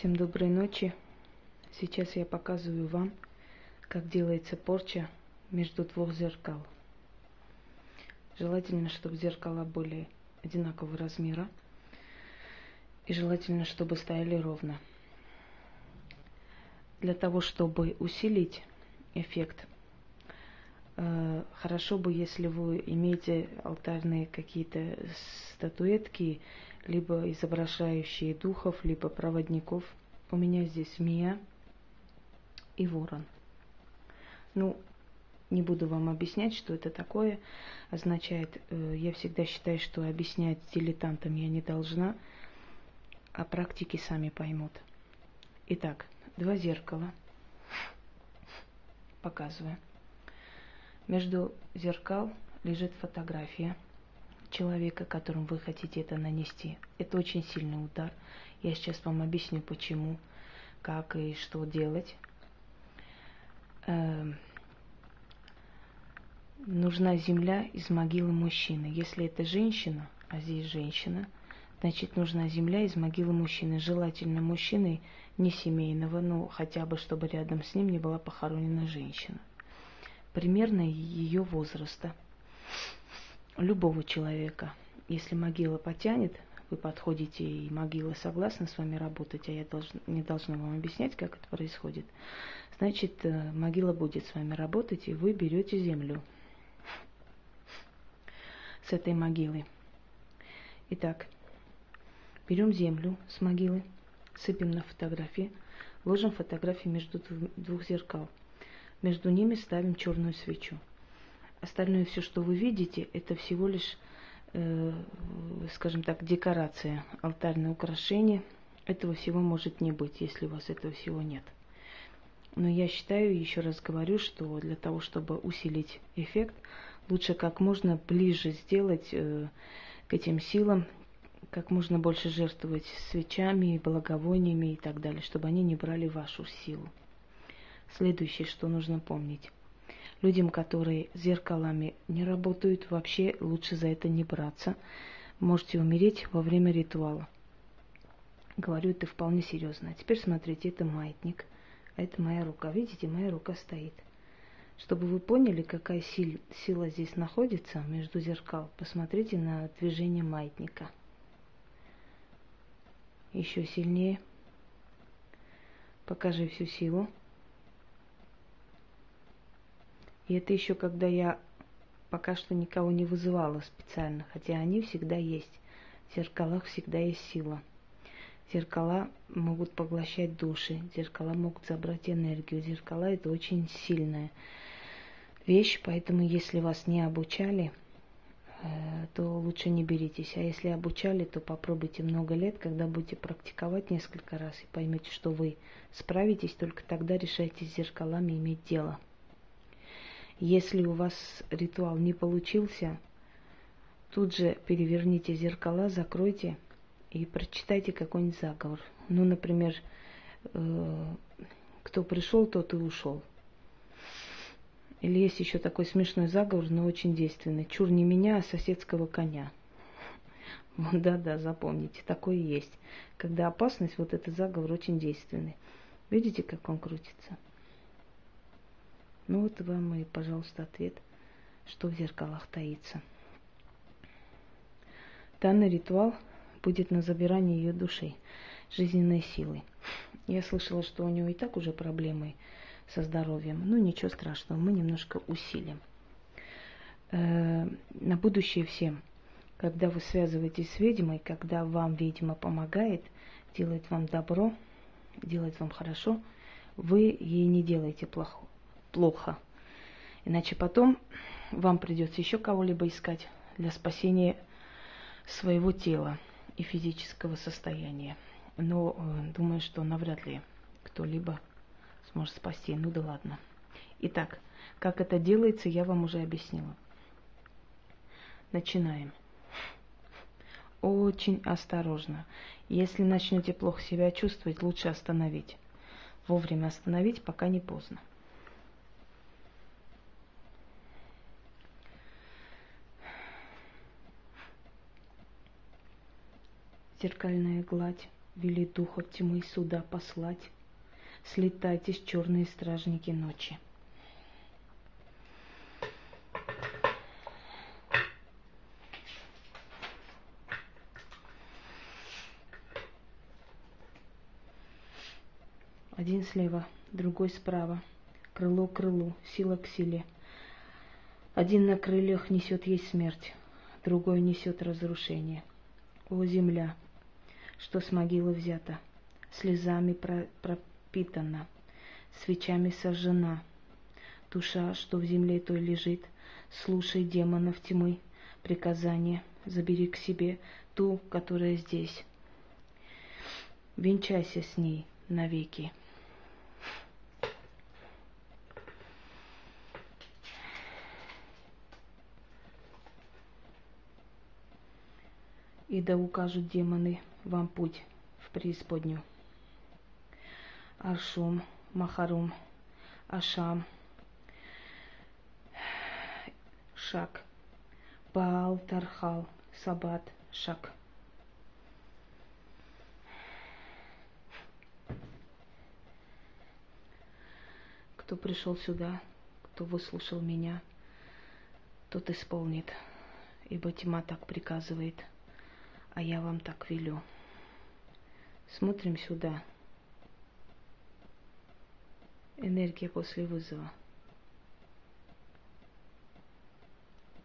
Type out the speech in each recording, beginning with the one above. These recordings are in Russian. Всем доброй ночи. Сейчас я показываю вам, как делается порча между двух зеркал. Желательно, чтобы зеркала были одинакового размера. И желательно, чтобы стояли ровно. Для того, чтобы усилить эффект, хорошо бы, если вы имеете алтарные какие-то статуэтки, либо изображающие духов, либо проводников. У меня здесь змея и ворон. Ну, не буду вам объяснять, что это такое означает. Я всегда считаю, что объяснять дилетантам я не должна, а практики сами поймут. Итак, два зеркала. Показываю. Между зеркал лежит фотография человека, которому вы хотите это нанести. Это очень сильный удар. Я сейчас вам объясню, почему, как и что делать. Нужна земля из могилы мужчины. Если это женщина, а здесь женщина, значит, нужна земля из могилы мужчины. Желательно мужчины не семейного, но хотя бы, чтобы рядом с ним не была похоронена женщина. Примерно ее возраста. Любого человека. Если могила потянет, вы подходите, и могила согласна с вами работать, а я не должна вам объяснять, как это происходит. Значит, могила будет с вами работать, и вы берете землю с этой могилы. Итак, берем землю с могилы, сыпем на фотографии, ложим фотографии между двух зеркал. Между ними ставим черную свечу. Остальное все, что вы видите, это всего лишь, скажем так, декорация, алтарное украшение. Этого всего может не быть, если у вас этого всего нет. Но я считаю, еще раз говорю, что для того, чтобы усилить эффект, лучше как можно ближе сделать к этим силам, как можно больше жертвовать свечами, благовониями и так далее, чтобы они не брали вашу силу. Следующее, что нужно помнить. Людям, которые зеркалами не работают, вообще лучше за это не браться. Можете умереть во время ритуала. Говорю это вполне серьезно. А теперь смотрите, это маятник. А это моя рука. Видите, моя рука стоит. Чтобы вы поняли, какая сила здесь находится между зеркал, посмотрите на движение маятника. Еще сильнее. Покажи всю силу. И это еще когда я пока что никого не вызывала специально, хотя они всегда есть. В зеркалах всегда есть сила. Зеркала могут поглощать души, зеркала могут забрать энергию. Зеркала — это очень сильная вещь, поэтому если вас не обучали, то лучше не беритесь. А если обучали, то попробуйте много лет, когда будете практиковать несколько раз и поймете, что вы справитесь, только тогда решайте с зеркалами иметь дело. Если у вас ритуал не получился, тут же переверните зеркала, закройте и прочитайте какой-нибудь заговор. Ну, например, кто пришел, тот и ушел. Или есть еще такой смешной заговор, но очень действенный. Чур не меня, а соседского коня. Да-да, запомните, такое есть. Когда опасность, вот этот заговор очень действенный. Видите, как он крутится? Ну вот вам и, пожалуйста, ответ, что в зеркалах таится. Данный ритуал будет на забирание ее души, жизненной силы. Я слышала, что у нее и так уже проблемы со здоровьем. Ну ничего страшного, мы немножко усилим. На будущее всем, когда вы связываетесь с ведьмой, когда вам ведьма помогает, делает вам добро, делает вам хорошо, вы ей не делаете плохо. Иначе потом вам придется еще кого-либо искать для спасения своего тела и физического состояния. Но думаю, что навряд ли кто-либо сможет спасти. Ну да ладно. Итак, как это делается, я вам уже объяснила. Начинаем. Очень осторожно. Если начнете плохо себя чувствовать, лучше остановить. Вовремя остановить, пока не поздно. Зеркальная гладь вели духов тьмы сюда послать. Слетайтесь, черные стражники ночи. Один слева, другой справа. Крыло к крылу, сила к силе. Один на крыльях несет ей смерть, другой несет разрушение. О, земля, что с могилы взята, слезами пропитана, свечами сожжена. Душа, что в земле той лежит, слушай демонов тьмы приказания, забери к себе ту, которая здесь. Венчайся с ней навеки. И да укажут демоны вам путь в преисподнюю. Аршум, Махарум, Ашам, Шак, Баал, Тархал, Сабат, Шак. Кто пришел сюда, кто выслушал меня, тот исполнит, ибо тьма так приказывает, а я вам так велю. Смотрим сюда. Энергия после вызова.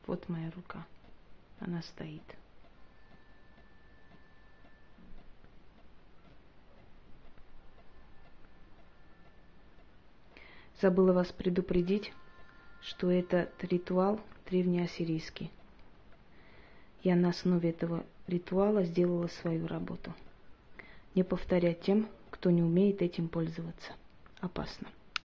Вот моя рука. Она стоит. Забыла вас предупредить, что этот ритуал древнеассирийский. Я на основе этого ритуала сделала свою работу. Не повторять тем, кто не умеет этим пользоваться. Опасно.